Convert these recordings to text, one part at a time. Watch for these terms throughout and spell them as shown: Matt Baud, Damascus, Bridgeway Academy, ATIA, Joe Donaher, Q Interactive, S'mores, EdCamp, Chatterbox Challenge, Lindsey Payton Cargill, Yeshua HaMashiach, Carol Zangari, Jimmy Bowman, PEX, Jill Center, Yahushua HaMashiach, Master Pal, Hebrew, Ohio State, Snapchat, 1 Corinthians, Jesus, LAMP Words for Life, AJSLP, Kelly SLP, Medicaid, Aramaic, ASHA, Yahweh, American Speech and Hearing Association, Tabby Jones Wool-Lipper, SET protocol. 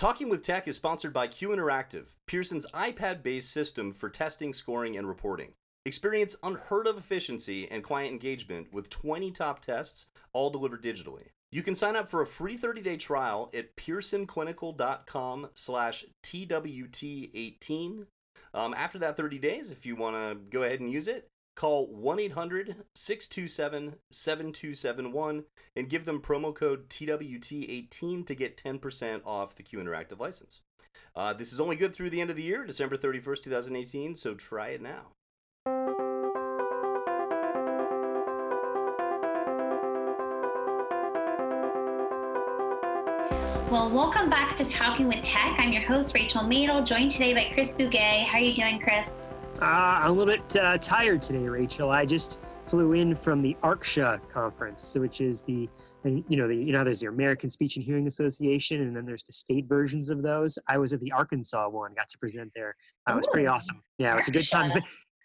Talking with Tech is sponsored by Q Interactive, Pearson's iPad-based system for testing, scoring, and reporting. Experience unheard-of efficiency and client engagement with 20 top tests, all delivered digitally. You can sign up for a free 30-day trial at pearsonclinical.com/TWT18. After that 30 days, if you want to go ahead and use it, call 1-800-627-7271 and give them promo code TWT18 to get 10% off the Q Interactive license. This is only good through the end of the year, December 31st, 2018, so try it now. Well, welcome back to Talking with Tech. I'm your host, Rachel Madel, joined today by Chris Bugaj. How are you doing, Chris? I'm a little bit tired today, Rachel. I just flew in from the Arksha conference, which is there's the American Speech and Hearing Association, and then there's the state versions of those. I was at the Arkansas one, got to present there. It was pretty awesome. Yeah, it was a good time.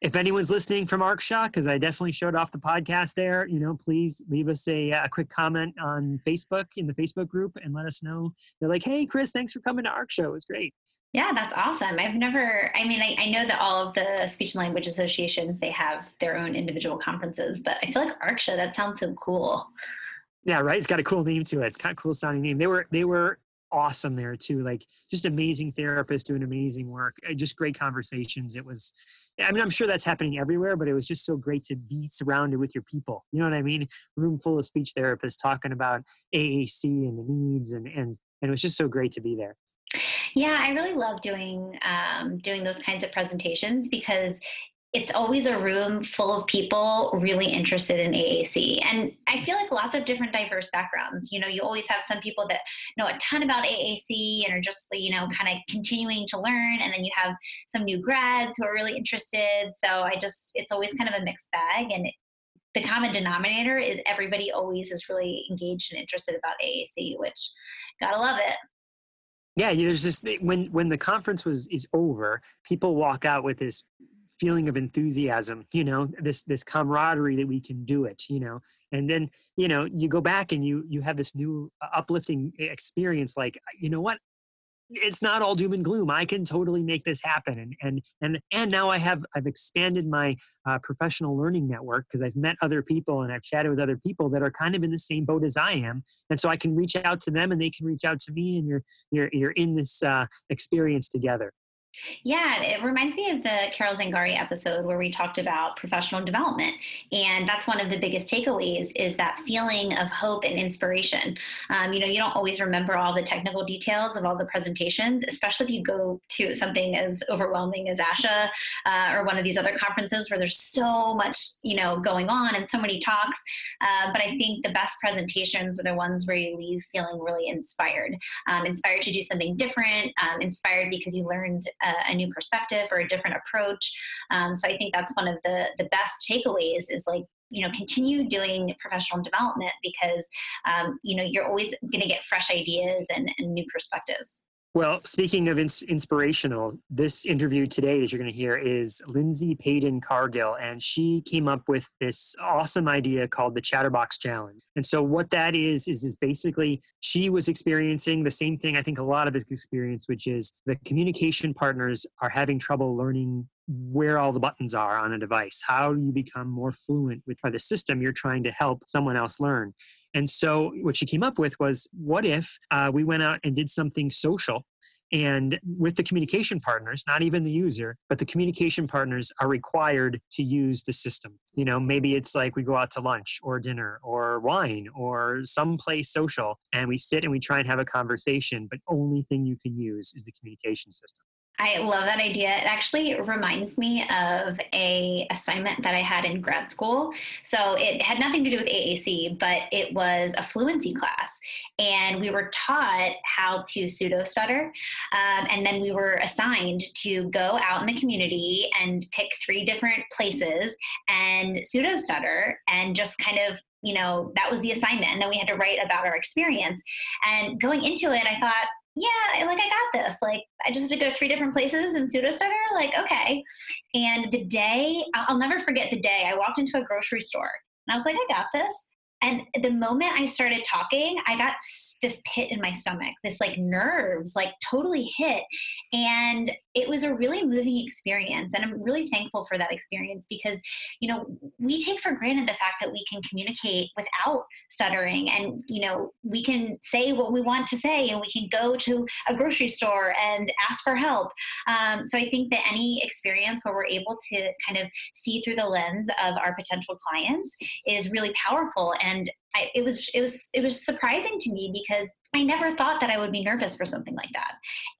If anyone's listening from Arksha, because I definitely showed off the podcast there, please leave us a quick comment on Facebook, in the Facebook group, and let us know. They're like, hey, Chris, thanks for coming to Arksha. It was great. Yeah, that's awesome. I know that all of the speech and language associations, they have their own individual conferences, but I feel like Arksha, that sounds so cool. Yeah, right? It's got a cool name to it. It's kind of a cool sounding name. They were awesome there too, just amazing therapists doing amazing work, just great conversations. I'm sure that's happening everywhere, but it was just so great to be surrounded with your people, room full of speech therapists talking about AAC and the needs, and it was just so great to be there. Yeah, I really love doing those kinds of presentations because it's always a room full of people really interested in AAC. And I feel like lots of different diverse backgrounds. You always have some people that know a ton about AAC and are just, kind of continuing to learn. And then you have some new grads who are really interested. So it's always kind of a mixed bag. And the common denominator is everybody always is really engaged and interested about AAC, which gotta love it. Yeah, there's this, when the conference is over, people walk out with this feeling of enthusiasm, this camaraderie that we can do it, and then, you go back and you have this new uplifting experience. It's not all doom and gloom. I can totally make this happen. And now I've expanded my professional learning network because I've met other people and I've chatted with other people that are kind of in the same boat as I am. And so I can reach out to them and they can reach out to me, and you're in this experience together. Yeah, it reminds me of the Carol Zangari episode where we talked about professional development. And that's one of the biggest takeaways is that feeling of hope and inspiration. You don't always remember all the technical details of all the presentations, especially if you go to something as overwhelming as ASHA or one of these other conferences where there's so much, going on and so many talks. But I think the best presentations are the ones where you leave feeling really inspired, inspired to do something different, inspired because you learned a new perspective or a different approach. So I think that's one of the best takeaways is continue doing professional development because, you're always going to get fresh ideas and new perspectives. Well, speaking of inspirational, this interview today that you're going to hear is Lindsey Payton Cargill, and she came up with this awesome idea called the Chatterbox Challenge. And so what that is basically she was experiencing the same thing I think a lot of us experience, which is the communication partners are having trouble learning where all the buttons are on a device. How do you become more fluent with the system you're trying to help someone else learn? And so what she came up with was, what if we went out and did something social, and with the communication partners, not even the user, but the communication partners are required to use the system. Maybe it's like we go out to lunch or dinner or wine or someplace social, and we sit and we try and have a conversation, but only thing you can use is the communication system. I love that idea. It actually reminds me of an assignment that I had in grad school. So it had nothing to do with AAC, but it was a fluency class. And we were taught how to pseudo-stutter. And then we were assigned to go out in the community and pick 3 different places and pseudo-stutter and just kind of that was the assignment. And then we had to write about our experience. And going into it, I thought, yeah, I got this. I just have to go 3 different places and pseudo-stutter. Okay. And I'll never forget the day I walked into a grocery store and I was like, I got this. And the moment I started talking, I got this pit in my stomach, this like nerves, like totally hit. And it was a really moving experience. And I'm really thankful for that experience because, you know, we take for granted the fact that we can communicate without stuttering and, you know, we can say what we want to say and we can go to a grocery store and ask for help. So I think that any experience where we're able to kind of see through the lens of our potential clients is really powerful. And it was surprising to me because I never thought that I would be nervous for something like that.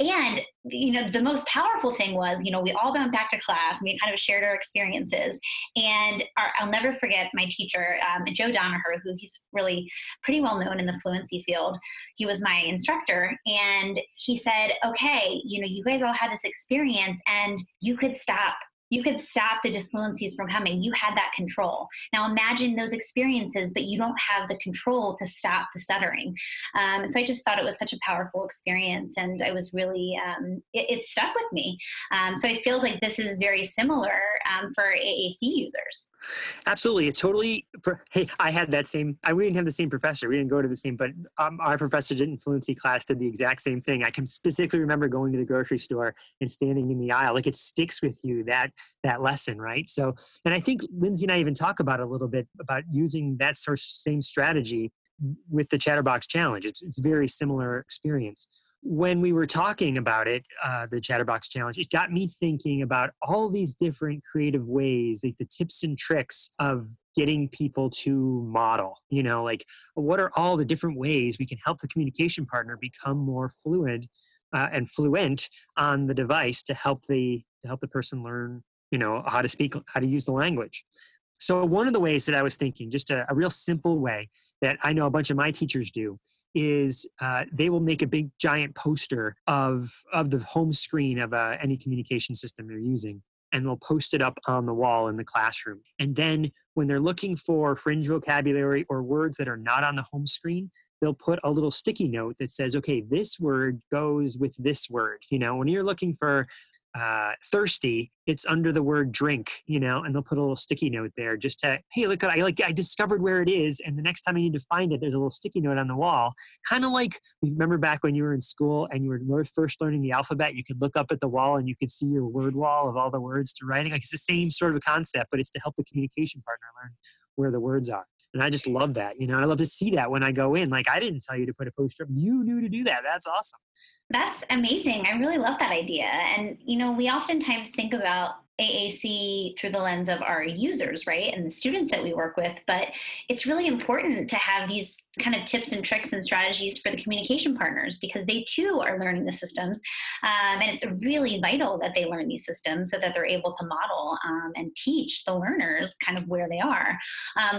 And, you know, the most powerful thing was, you know, we all went back to class and we kind of shared our experiences. And I'll never forget my teacher, Joe Donaher, who he's really pretty well known in the fluency field. He was my instructor. And he said, okay, you know, you guys all had this experience and you could stop. You could stop the disfluencies from coming. You had that control. Now imagine those experiences, but you don't have the control to stop the stuttering. So I just thought it was such a powerful experience, and I was really, it stuck with me. So it feels like this is very similar for AAC users. Absolutely. It's totally, hey, I had that same, we didn't have the same professor. We didn't go to the same, but our professor in fluency class did the exact same thing. I can specifically remember going to the grocery store and standing in the aisle. Like it sticks with you, that lesson, right? So, and I think Lindsay and I even talk about it a little bit about using that sort of same strategy with the Chatterbox Challenge. It's a very similar experience. When we were talking about it, the Chatterbox Challenge, it got me thinking about all these different creative ways, like the tips and tricks of getting people to model, you know, like what are all the different ways we can help the communication partner become more fluid and fluent on the device to help the person learn, you know, how to speak, how to use the language. So one of the ways that I was thinking, just a real simple way that I know a bunch of my teachers do, is they will make a big giant poster of the home screen of any communication system they're using, and they'll post it up on the wall in the classroom. And then when they're looking for fringe vocabulary or words that are not on the home screen, they'll put a little sticky note that says, okay, this word goes with this word. You know, when you're looking for thirsty, it's under the word drink, you know, and they'll put a little sticky note there just to, hey, look, I discovered where it is. And the next time I need to find it, there's a little sticky note on the wall. Kind of like, remember back when you were in school and you were first learning the alphabet, you could look up at the wall and you could see your word wall of all the words to writing. Like it's the same sort of a concept, but it's to help the communication partner learn where the words are. And I just love that, you know, I love to see that when I go in, like, I didn't tell you to put a poster up. You knew to do that. That's awesome. That's amazing. I really love that idea. And, you know, we oftentimes think about AAC through the lens of our users, right? And the students that we work with, but it's really important to have these kind of tips and tricks and strategies for the communication partners because they too are learning the systems. And it's really vital that they learn these systems so that they're able to model and teach the learners kind of where they are.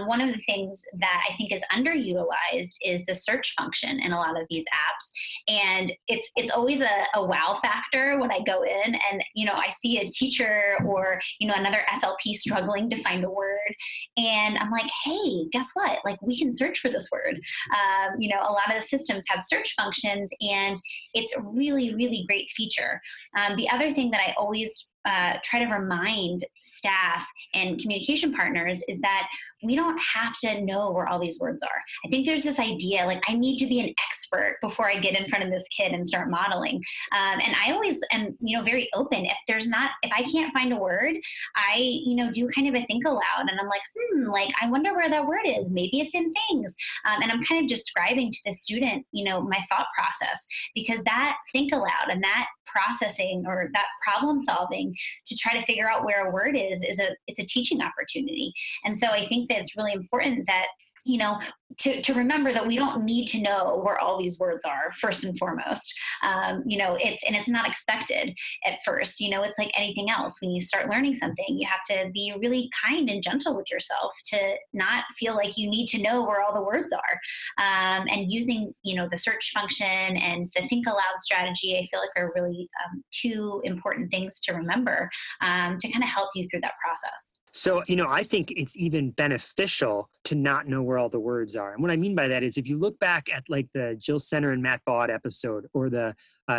One of the things that I think is underutilized is the search function in a lot of these apps. And it's always a wow factor when I go in and, you know, I see a teacher or, you know, another SLP struggling to find a word. And I'm like, hey, guess what? Like we can search for this word. You know, a lot of the systems have search functions and it's a really, really great feature. The other thing that I always try to remind staff and communication partners is that we don't have to know where all these words are. I think there's this idea, like, I need to be an expert before I get in front of this kid and start modeling. And I always am, you know, very open. If I can't find a word, I, you know, do kind of a think aloud and I'm like, like, I wonder where that word is. Maybe it's in things. And I'm kind of describing to the student, you know, my thought process, because that think aloud and that processing or that problem solving to try to figure out where a word is a teaching opportunity. And so I think that it's really important that, you know, to remember that we don't need to know where all these words are first and foremost. You know, it's not expected at first, you know, it's like anything else. When you start learning something, you have to be really kind and gentle with yourself to not feel like you need to know where all the words are. And using, you know, the search function and the think aloud strategy, I feel like are really two important things to remember to kind of help you through that process. So, you know, I think it's even beneficial to not know where all the words are. And what I mean by that is if you look back at like the Jill Center and Matt Baud episode or the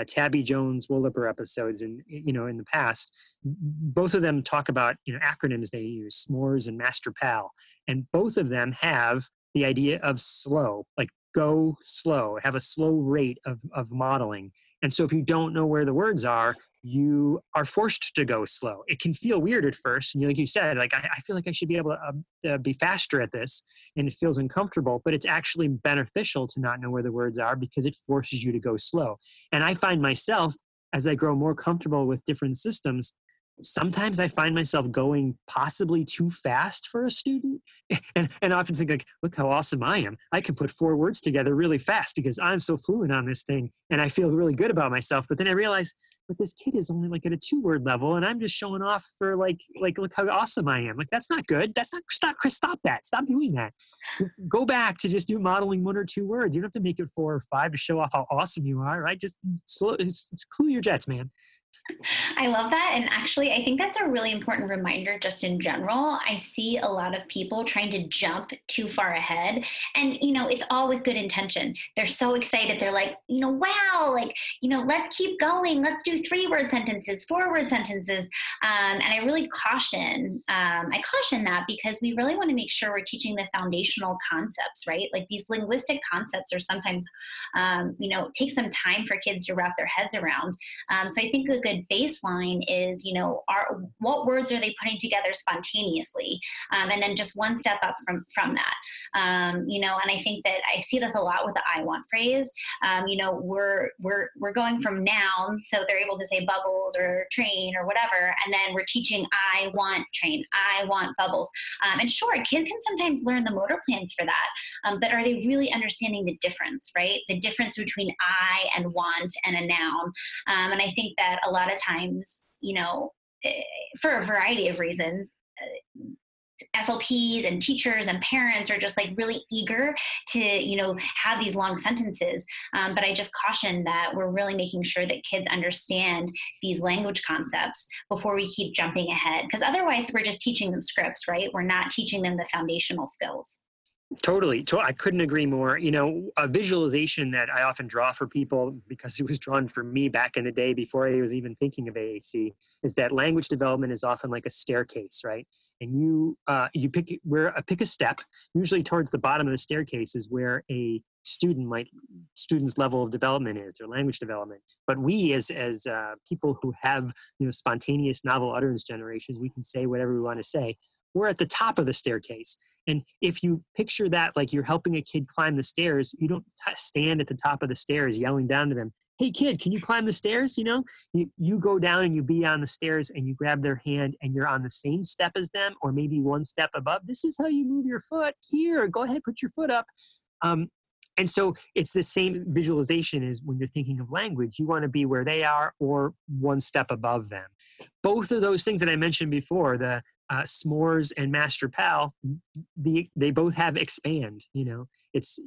Tabby Jones Wool-Lipper episodes in, you know, in the past, both of them talk about, you know, acronyms they use, S'mores and Master Pal. And both of them have the idea of slow, like go slow, have a slow rate of modeling. And so if you don't know where the words are, you are forced to go slow. It can feel weird at first. And like you said, like, I feel like I should be able to be faster at this, and it feels uncomfortable, but it's actually beneficial to not know where the words are because it forces you to go slow. And I find myself, as I grow more comfortable with different systems, sometimes I find myself going possibly too fast for a student, and often think like, look how awesome I am. I can put four words together really fast because I'm so fluent on this thing, and I feel really good about myself. But then I realize, but this kid is only like at a 2-word level, and I'm just showing off for like look how awesome I am. Like, that's not good. That's not, stop, Chris, stop that. Stop doing that. Go back to just do modeling 1 or 2 words. You don't have to make it 4 or 5 to show off how awesome you are, right? Just slow, cool your jets, man. I love that. And actually, I think that's a really important reminder just in general. I see a lot of people trying to jump too far ahead. And, you know, it's all with good intention. They're so excited. They're like, you know, wow, like, you know, let's keep going. Let's do 3-word sentences, 4-word sentences. And I really caution, that because we really want to make sure we're teaching the foundational concepts, right? Like these linguistic concepts are sometimes, you know, take some time for kids to wrap their heads around. So I think a good baseline is, you know, what words are they putting together spontaneously? And then just one step up from that, you know, and I think that I see this a lot with the I want phrase. You know, we're going from nouns, so they're able to say bubbles or train or whatever, and then we're teaching I want train, I want bubbles. And sure, a kid can sometimes learn the motor plans for that, but are they really understanding the difference, right? The difference between I and want and a noun. And I think that a lot of times, you know, for a variety of reasons, SLPs and teachers and parents are just like really eager to, you know, have these long sentences. But I just caution that we're really making sure that kids understand these language concepts before we keep jumping ahead, because otherwise we're just teaching them scripts, right? We're not teaching them the foundational skills. Totally. I couldn't agree more. You know, a visualization that I often draw for people, because it was drawn for me back in the day before I was even thinking of AAC, is that language development is often like a staircase, right? And you pick a step, usually towards the bottom of the staircase is where a student's level of development is, their language development. But we as people who have, you know, spontaneous novel utterance generations, we can say whatever we want to say. We're at the top of the staircase. And if you picture that, like you're helping a kid climb the stairs, you don't stand at the top of the stairs yelling down to them, hey kid, can you climb the stairs? You know, you go down and you be on the stairs and you grab their hand and you're on the same step as them, or maybe one step above. This is how you move your foot here. Go ahead, put your foot up. And so it's the same visualization as when you're thinking of language. You want to be where they are or one step above them. Both of those things that I mentioned before, the S'mores and Master Pal, they both have expand. You know, it's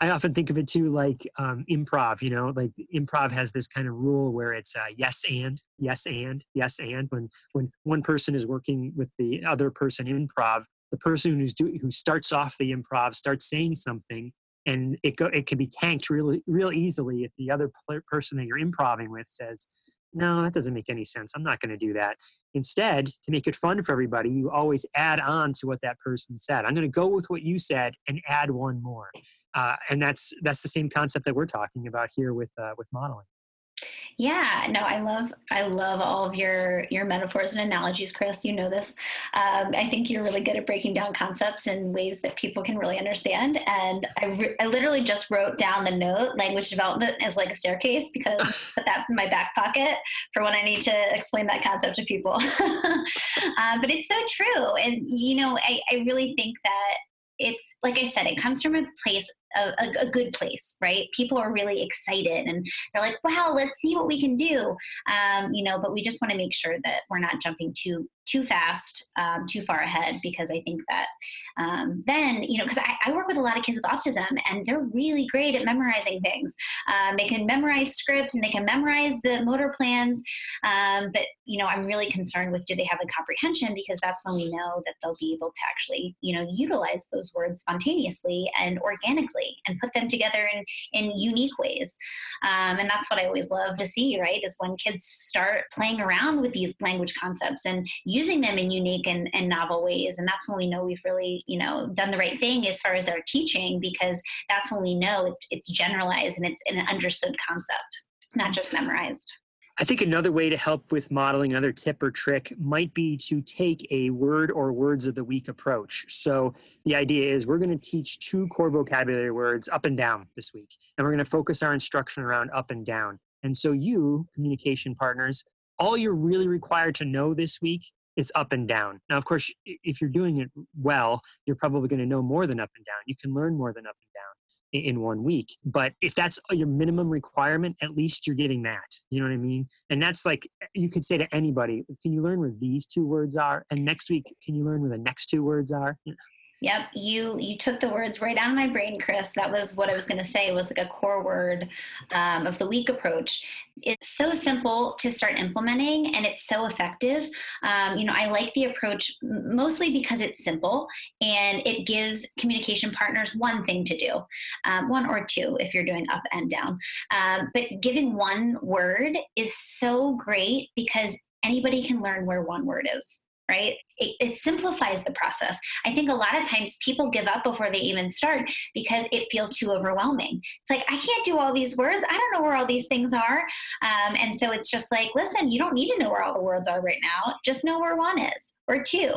I often think of it too like improv. You know, like improv has this kind of rule where it's yes and, yes and, yes and. When one person is working with the other person in improv, the person who starts off the improv starts saying something, and it can be tanked real easily if the other person that you're improvising with says, no, that doesn't make any sense. I'm not going to do that. Instead, to make it fun for everybody, you always add on to what that person said. I'm going to go with what you said and add one more. And that's the same concept that we're talking about here with modeling. Yeah, no, I love all of your metaphors and analogies, Chris. You know this. I think you're really good at breaking down concepts in ways that people can really understand. And I literally just wrote down the note, language development is like a staircase, because I put that in my back pocket for when I need to explain that concept to people. But it's so true. And, you know, I really think that it's, like I said, it comes from a place, a good place, right? People are really excited and they're like, wow, let's see what we can do. You know, but we just want to make sure that we're not jumping too fast, too far ahead, because I think that then, you know, because I work with a lot of kids with autism and they're really great at memorizing things. They can memorize scripts and they can memorize the motor plans. But, you know, I'm really concerned with, do they have the comprehension? Because that's when we know that they'll be able to actually, you know, utilize those words spontaneously and organically. differently and put them together in unique ways. And that's what I always love to see, right, is when kids start playing around with these language concepts and using them in unique and novel ways. And that's when we know we've really, you know, done the right thing as far as our teaching, because that's when we know it's generalized and it's an understood concept, not just memorized. I think another way to help with modeling, another tip or trick, might be to take a word or words of the week approach. So the idea is we're going to teach 2 core vocabulary words, up and down, this week. And we're going to focus our instruction around up and down. And so you, communication partners, all you're really required to know this week is up and down. Now, of course, if you're doing it well, you're probably going to know more than up and down. You can learn more than up and down in 1 week. But if that's your minimum requirement, at least you're getting that. You know what I mean? And that's like, you could say to anybody, can you learn where these 2 words are? And next week, can you learn where the next 2 words are? You know? Yep. You took the words right out of my brain, Chris. That was what I was going to say, was like a core word of the week approach. It's so simple to start implementing and it's so effective. You know, I like the approach mostly because it's simple and it gives communication partners one thing to do, 1 or 2 if you're doing up and down. But giving 1 word is so great because anybody can learn where 1 word is. Right? It simplifies the process. I think a lot of times people give up before they even start because it feels too overwhelming. It's like, I can't do all these words. I don't know where all these things are. And so it's just like, listen, you don't need to know where all the words are right now. Just know where 1 is or 2.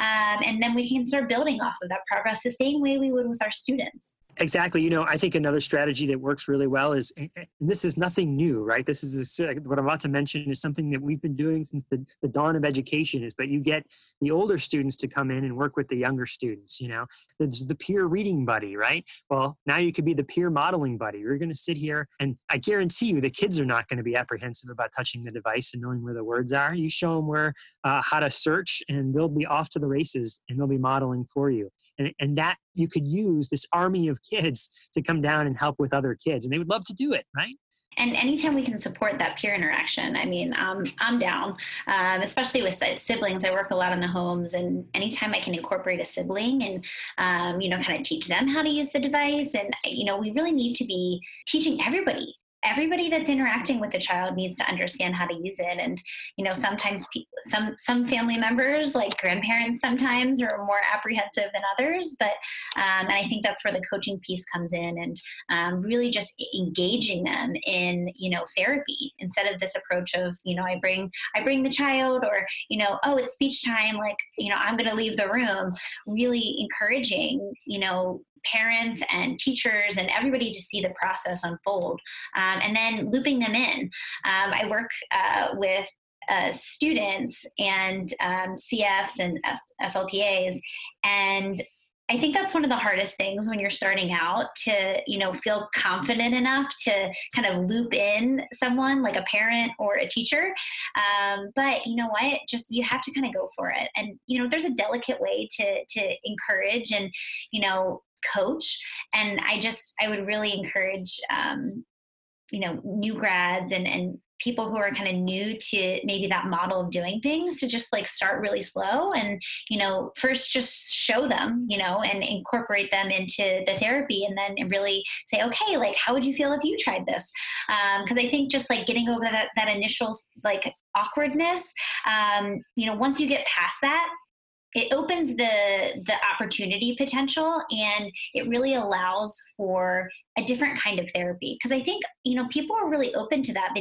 Yeah. And then we can start building off of that progress the same way we would with our students. Exactly. You know, I think another strategy that works really well is, and this is nothing new, right? This is what I'm about to mention is something that we've been doing since the dawn of education is, but you get the older students to come in and work with the younger students, you know, it's the peer reading buddy, right? Well, now you could be the peer modeling buddy. You're going to sit here and I guarantee you the kids are not going to be apprehensive about touching the device and knowing where the words are. You show them where, how to search and they'll be off to the races and they'll be modeling for you. And that you could use this army of kids to come down and help with other kids. And they would love to do it, right? And anytime we can support that peer interaction, I mean, I'm down, especially with siblings. I work a lot in the homes, and anytime I can incorporate a sibling and, you know, kind of teach them how to use the device. And, you know, we really need to be teaching everybody. Everybody that's interacting with a child needs to understand how to use it. And, you know, sometimes some family members, like grandparents sometimes, are more apprehensive than others. But and I think that's where the coaching piece comes in and really just engaging them in, you know, therapy instead of this approach of, you know, I bring the child or, you know, oh, it's speech time. Like, you know, I'm going to leave the room. Really encouraging, you know, parents and teachers and everybody to see the process unfold, and then looping them in. I work with students and CFs and SLPAs, and I think that's one of the hardest things when you're starting out to, you know, feel confident enough to kind of loop in someone like a parent or a teacher. But you know what, just, you have to kind of go for it. And, you know, there's a delicate way to encourage and, you know, coach. And I would really encourage, you know, new grads and people who are kind of new to maybe that model of doing things to just like start really slow and, you know, first just show them, you know, and incorporate them into the therapy and then really say, okay, like, how would you feel if you tried this? Cause I think just like getting over that initial like awkwardness, you know, once you get past that, it opens the opportunity potential and it really allows for a different kind of therapy. Because I think, you know, people are really open to that.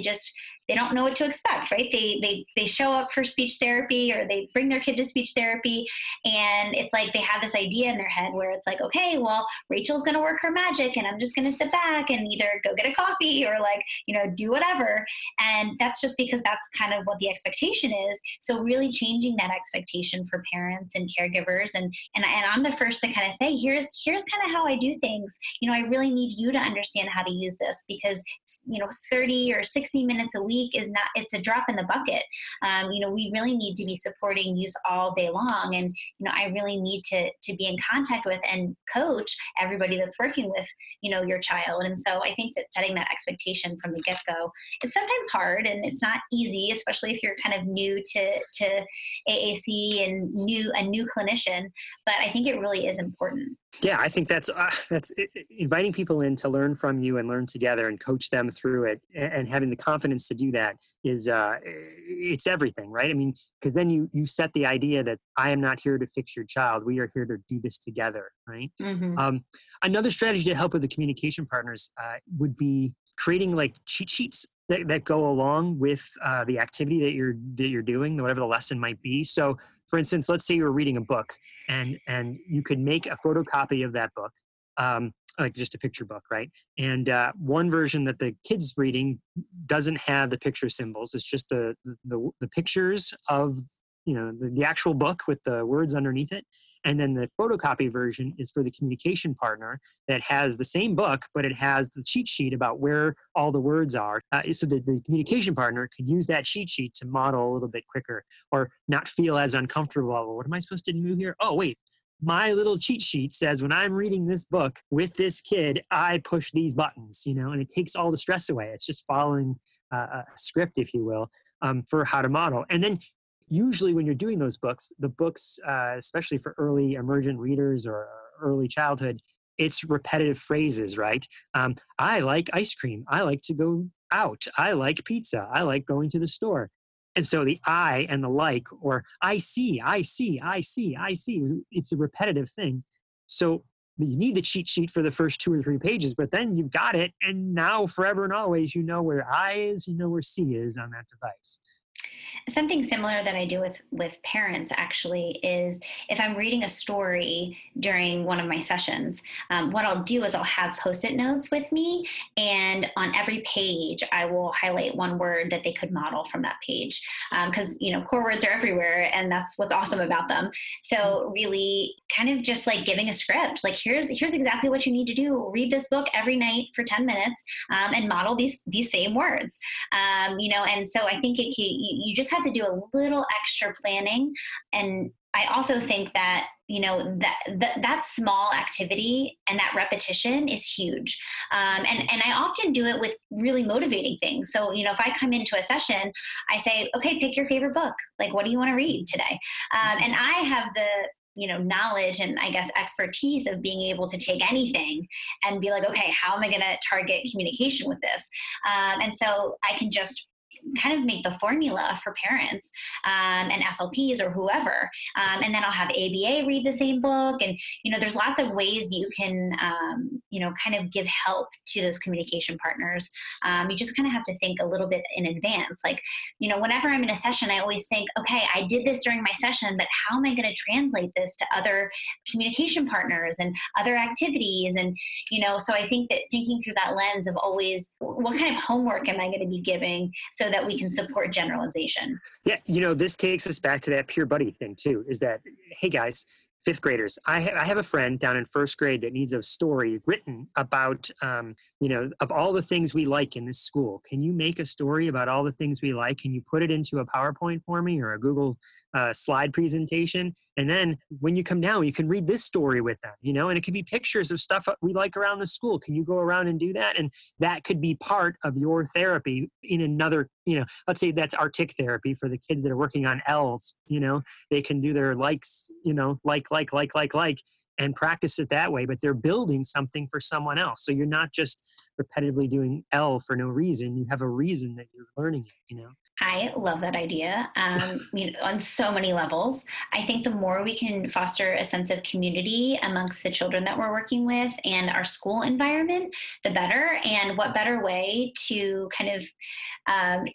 They don't know what to expect, right? They show up for speech therapy or they bring their kid to speech therapy. And it's like they have this idea in their head where it's like, okay, well, Rachel's going to work her magic and I'm just going to sit back and either go get a coffee or like, you know, do whatever. And that's just because that's kind of what the expectation is. So really changing that expectation for parents and caregivers. And I'm the first to kind of say, here's kind of how I do things. You know, I really need you to understand how to use this because, you know, 30 or 60 minutes a week is not, it's a drop in the bucket. You know, we really need to be supporting use all day long. And, you know, I really need to be in contact with and coach everybody that's working with, you know, your child. And so I think that setting that expectation from the get-go, it's sometimes hard and it's not easy, especially if you're kind of new to AAC and a new clinician, but I think it really is important. Yeah, I think that's inviting people in to learn from you and learn together and coach them through it, and having the confidence to do that is it's everything, right? I mean, because then you set the idea that I am not here to fix your child. We are here to do this together, right? Mm-hmm. Another strategy to help with the communication partners would be creating like cheat sheets that go along with the activity that you're doing, whatever the lesson might be. So, for instance, let's say you were reading a book, and you could make a photocopy of that book, like just a picture book, right? And one version that the kid's reading doesn't have the picture symbols; it's just the pictures of the actual book with the words underneath it. And then the photocopy version is for the communication partner that has the same book, but it has the cheat sheet about where all the words are, so that the communication partner could use that cheat sheet to model a little bit quicker or not feel as uncomfortable. What am I supposed to do here? Oh, wait, my little cheat sheet says when I'm reading this book with this kid, I push these buttons, and it takes all the stress away. It's just following a script, if you will, for how to model. And then usually when you're doing those books, especially for early emergent readers or early childhood, it's repetitive phrases, right? I like ice cream. I like to go out. I like pizza. I like going to the store. And so the I and the like, or I see, it's a repetitive thing. So you need the cheat sheet for the first 2 or 3 pages, but then you've got it. And now forever and always, you know where I is, you know where C is on that device. Something similar that I do with parents actually is if I'm reading a story during one of my sessions, what I'll do is I'll have Post-it notes with me, and on every page I will highlight one word that they could model from that page, because core words are everywhere, and that's what's awesome about them. So really kind of just like giving a script, like here's exactly what you need to do. Read this book every night for 10 minutes and model these same words, and so I think you just have to do a little extra planning. And I also think that, that small activity and that repetition is huge. And I often do it with really motivating things. So, if I come into a session, I say, okay, pick your favorite book. Like, what do you want to read today? And I have the knowledge and I guess expertise of being able to take anything and be like, okay, how am I going to target communication with this? And so I can just kind of make the formula for parents and SLPs or whoever. And then I'll have ABA read the same book. And, there's lots of ways you can, kind of give help to those communication partners. You just kind of have to think a little bit in advance. Like, whenever I'm in a session, I always think, okay, I did this during my session, but how am I going to translate this to other communication partners and other activities? And, so I think that thinking through that lens of always, what kind of homework am I going to be giving so that we can support generalization? Yeah, this takes us back to that peer buddy thing too, is that, hey guys, fifth graders, I have a friend down in first grade that needs a story written about, of all the things we like in this school. Can you make a story about all the things we like? Can you put it into a PowerPoint for me or a Google slide presentation? And then when you come down, you can read this story with them, and it could be pictures of stuff we like around the school. Can you go around and do that? And that could be part of your therapy in another, let's say that's Arctic therapy for the kids that are working on L's, they can do their likes, like, and practice it that way, but they're building something for someone else. So you're not just repetitively doing L for no reason. You have a reason that you're learning it, I love that idea, on so many levels. I think the more we can foster a sense of community amongst the children that we're working with and our school environment, the better. And what better way to kind of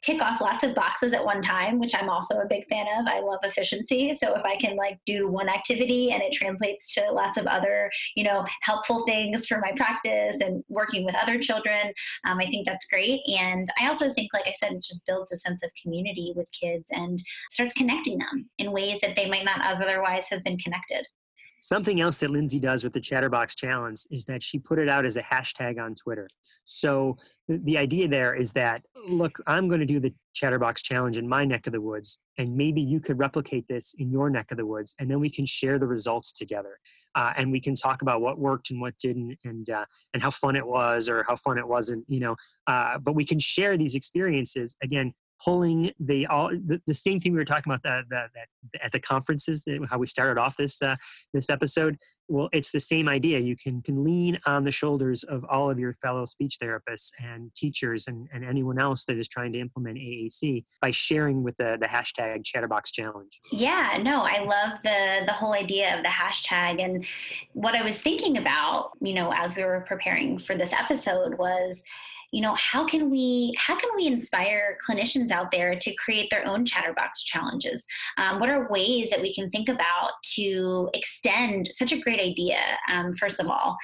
tick off lots of boxes at one time, which I'm also a big fan of. I love efficiency. So if I can do one activity and it translates to lots of other, helpful things for my practice and working with other children, I think that's great. And I also think, like I said, it just builds a sense of community with kids and starts connecting them in ways that they might not otherwise have been connected. Something else that Lindsay does with the Chatterbox Challenge is that she put it out as a hashtag on Twitter. So the idea there is that, look, I'm going to do the Chatterbox Challenge in my neck of the woods, and maybe you could replicate this in your neck of the woods, and then we can share the results together. And we can talk about what worked and what didn't, and how fun it was or how fun it wasn't, but we can share these experiences, again, pulling the same thing we were talking about at the conferences, how we started off this this episode. Well, it's the same idea. You can lean on the shoulders of all of your fellow speech therapists and teachers and anyone else that is trying to implement AAC by sharing with the hashtag Chatterbox Challenge. Yeah, no, I love the whole idea of the hashtag. And what I was thinking about, you know, as we were preparing for this episode was, you know, how can we inspire clinicians out there to create their own Chatterbox challenges? What are ways that we can think about to extend such a great idea, first of all?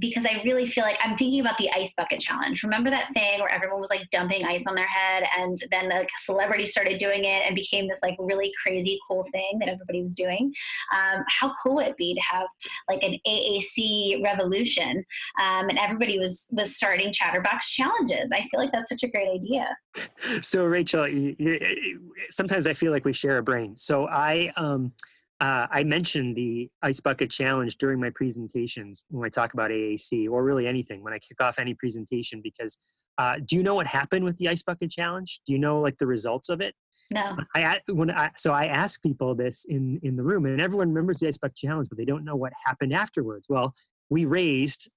Because I really feel like I'm thinking about the ice bucket challenge. Remember that thing where everyone was like dumping ice on their head, and then the celebrity started doing it and became this like really crazy cool thing that everybody was doing? How cool would it be to have like an AAC revolution, and everybody was starting Chatterbox challenges. I feel like that's such a great idea. So Rachel, sometimes I feel like we share a brain. So I mentioned the ice bucket challenge during my presentations when I talk about AAC, or really anything, when I kick off any presentation, because do you know what happened with the ice bucket challenge? Do you know like the results of it? No. I ask people this in the room, and everyone remembers the ice bucket challenge, but they don't know what happened afterwards. Well, we raised,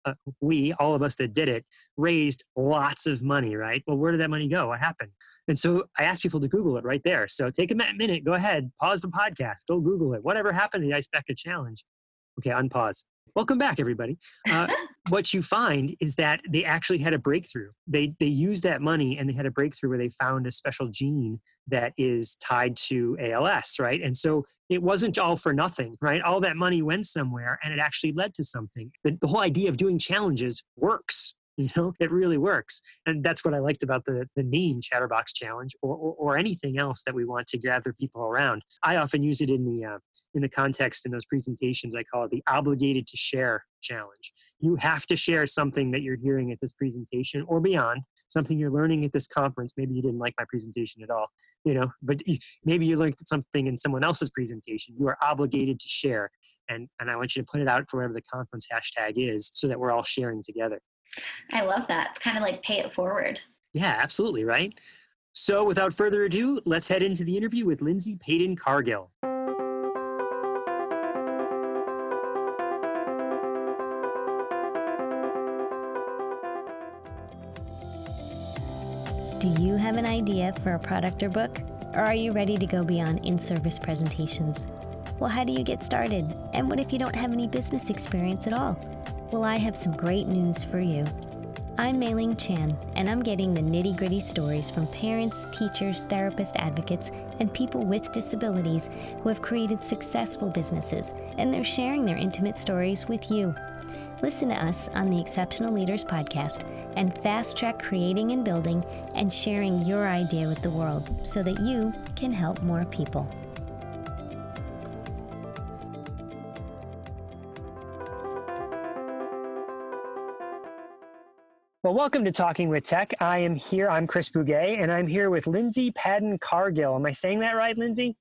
all of us that did it, raised lots of money, right? Well, where did that money go? What happened? And so I asked people to Google it right there. So take a minute, go ahead, pause the podcast, go Google it. Whatever happened to the Ice Bucket Challenge? Okay, unpause. Welcome back, everybody. What you find is that they actually had a breakthrough. They used that money and they had a breakthrough where they found a special gene that is tied to ALS, right? And so it wasn't all for nothing, right? All that money went somewhere and it actually led to something. The whole idea of doing challenges works. You know, it really works. And that's what I liked about the name Chatterbox Challenge, or anything else that we want to gather people around. I often use it in the context in those presentations. I call it the obligated to share challenge. You have to share something that you're hearing at this presentation or beyond, something you're learning at this conference. Maybe you didn't like my presentation at all, you know, but maybe you learned something in someone else's presentation. You are obligated to share. And I want you to put it out for whatever the conference hashtag is so that we're all sharing together. I love that. It's kind of like pay it forward. Yeah, absolutely, right? So without further ado, let's head into the interview with Lindsey Payton Cargill. Do you have an idea for a product or book? Or are you ready to go beyond in-service presentations? Well, how do you get started? And what if you don't have any business experience at all? Well, I have some great news for you. I'm Mei Ling Chan, and I'm getting the nitty-gritty stories from parents, teachers, therapists, advocates, and people with disabilities who have created successful businesses, and they're sharing their intimate stories with you. Listen to us on the Exceptional Leaders Podcast and fast-track creating and building and sharing your idea with the world so that you can help more people. Well, welcome to Talking with Tech. I am here. I'm Chris Bugaj, and I'm here with Lindsey Payton Cargill. Am I saying that right, Lindsey?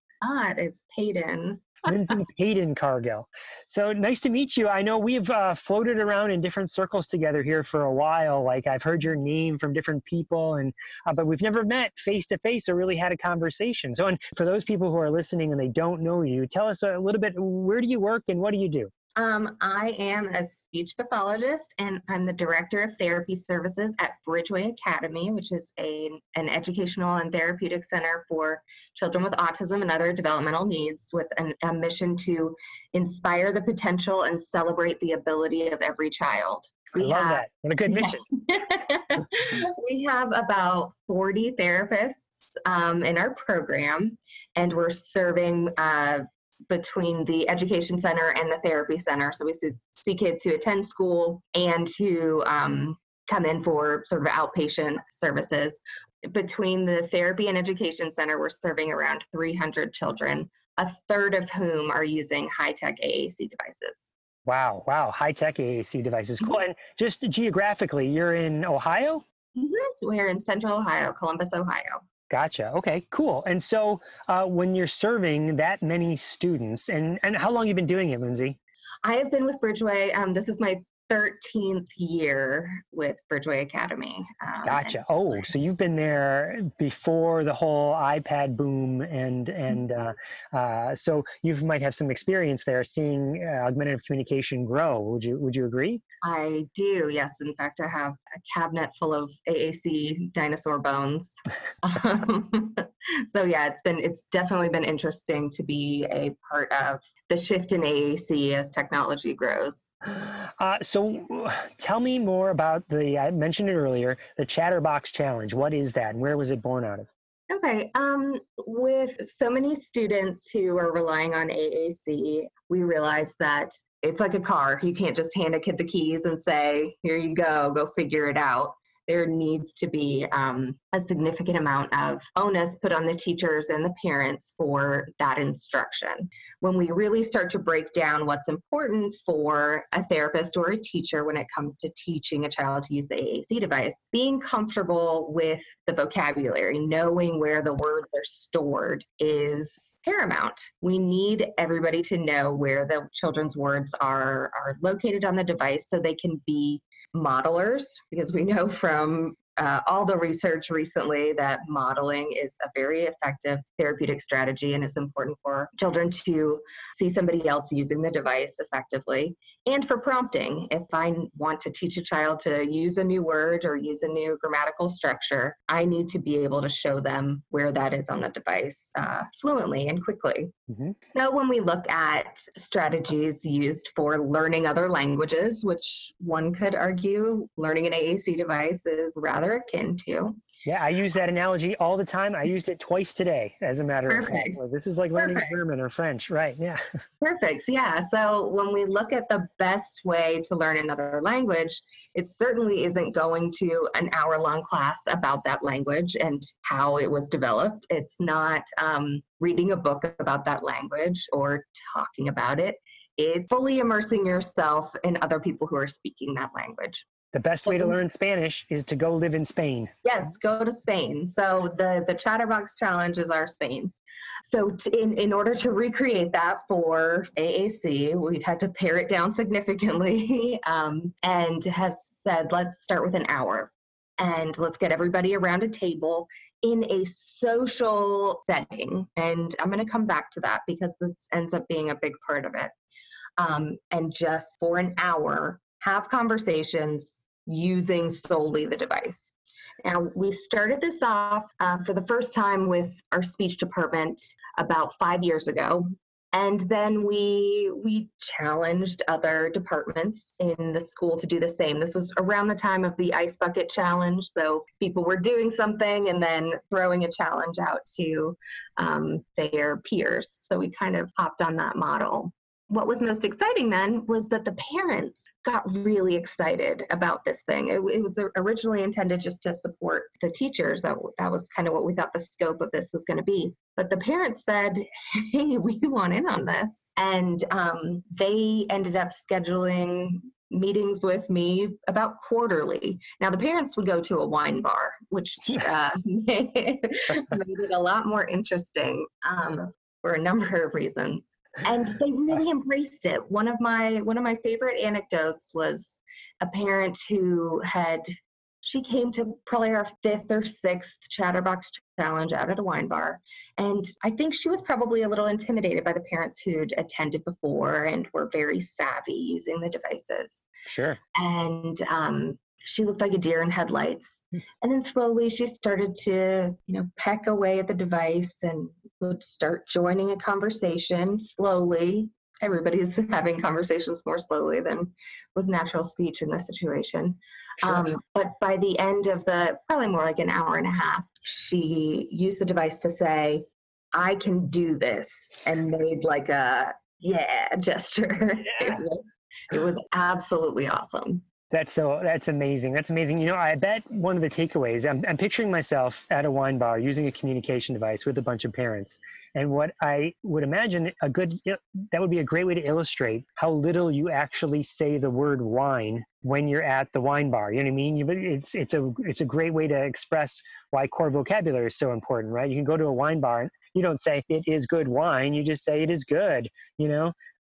It's Payton. Lindsey Payton Cargill. So nice to meet you. I know we've floated around in different circles together here for a while. Like I've heard your name from different people, and but we've never met face to face or really had a conversation. So, and for those people who are listening and they don't know you, tell us a little bit. Where do you work and what do you do? I am a speech pathologist, and I'm the director of therapy services at Bridgeway Academy, which is an educational and therapeutic center for children with autism and other developmental needs, with a mission to inspire the potential and celebrate the ability of every child. I love that. What a good mission. We have about 40 therapists in our program, and we're serving between the education center and the therapy center. So we see kids who attend school and who come in for sort of outpatient services. Between the therapy and education center, we're serving around 300 children, a third of whom are using high-tech AAC devices. Wow, high-tech AAC devices. Cool. And just geographically, you're in Ohio? Mm-hmm. We're in Central Ohio, Columbus, Ohio. Gotcha. Okay, cool. And so when you're serving that many students, and how long have you been doing it, Lindsey? I have been with Bridgeway. This is my 13th year with Bridgeway Academy. Gotcha. Oh, so you've been there before the whole iPad boom, and so you might have some experience there seeing augmentative communication grow. Would you agree? I do. Yes. In fact, I have a cabinet full of AAC dinosaur bones. So yeah, it's definitely been interesting to be a part of the shift in AAC as technology grows. So tell me more about I mentioned it earlier, the Chatterbox Challenge. What is that and where was it born out of? Okay. With so many students who are relying on AAC, we realized that it's like a car. You can't just hand a kid the keys and say, here you go, go figure it out. There needs to be a significant amount of onus put on the teachers and the parents for that instruction. When we really start to break down what's important for a therapist or a teacher when it comes to teaching a child to use the AAC device, being comfortable with the vocabulary, knowing where the words are stored is paramount. We need everybody to know where the children's words are located on the device so they can be modelers, because we know from all the research recently that modeling is a very effective therapeutic strategy, and it's important for children to see somebody else using the device effectively. And for prompting, if I want to teach a child to use a new word or use a new grammatical structure, I need to be able to show them where that is on the device fluently and quickly. Mm-hmm. So when we look at strategies used for learning other languages, which one could argue learning an AAC device is rather akin to. Yeah, I use that analogy all the time. I used it twice today, as a matter of fact. This is like learning German or French, right? Yeah. Perfect. Yeah. So when we look at the best way to learn another language, it certainly isn't going to an hour-long class about that language and how it was developed. It's not reading a book about that language or talking about it. It's fully immersing yourself in other people who are speaking that language. The best way to learn Spanish is to go live in Spain. Yes, go to Spain. So the Chatterbox Challenge is our Spain. So in order to recreate that for AAC, we've had to pare it down significantly and have said, let's start with an hour. And let's get everybody around a table in a social setting. And I'm going to come back to that because this ends up being a big part of it. And just for an hour, have conversations using solely the device. Now, we started this off for the first time with our speech department about 5 years ago. And then we challenged other departments in the school to do the same. This was around the time of the ice bucket challenge. So people were doing something and then throwing a challenge out to their peers. So we kind of hopped on that model. What was most exciting then was that the parents got really excited about this thing. It was originally intended just to support the teachers. That was kind of what we thought the scope of this was going to be. But the parents said, hey, we want in on this. And they ended up scheduling meetings with me about quarterly. Now, the parents would go to a wine bar, which made it a lot more interesting for a number of reasons. And they really embraced it. One of my favorite anecdotes was a parent who she came to probably our 5th or 6th Chatterbox Challenge out at a wine bar. And I think she was probably a little intimidated by the parents who'd attended before and were very savvy using the devices. Sure. And she looked like a deer in headlights. And then slowly she started to, peck away at the device and would start joining a conversation slowly. Everybody's having conversations more slowly than with natural speech in this situation. Sure. But by the end of probably more like an hour and a half, she used the device to say, I can do this, and made like a yeah gesture. Yeah. It was absolutely awesome. That's amazing. That's amazing. I bet one of the takeaways, I'm picturing myself at a wine bar using a communication device with a bunch of parents. And what I would imagine that would be a great way to illustrate how little you actually say the word wine when you're at the wine bar. You know what I mean? It's a great way to express why core vocabulary is so important, right? You can go to a wine bar and you don't say it is good wine. You just say it is good,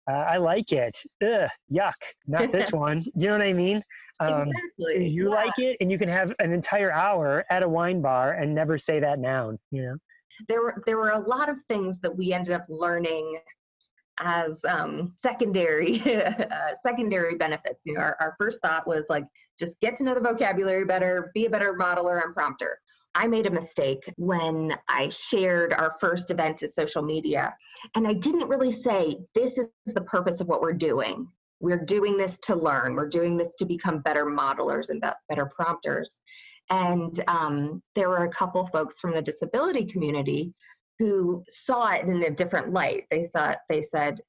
I like it. Ugh, yuck. Not this one. You know what I mean? Exactly. You like it, and you can have an entire hour at a wine bar and never say that noun, you know? There were a lot of things that we ended up learning as secondary secondary benefits. You know, our first thought was like, just get to know the vocabulary better, be a better modeler and prompter. I made a mistake when I shared our first event to social media, and I didn't really say, this is the purpose of what we're doing. We're doing this to learn. We're doing this to become better modelers and better prompters. And there were a couple folks from the disability community who saw it in a different light. They saw it, they said,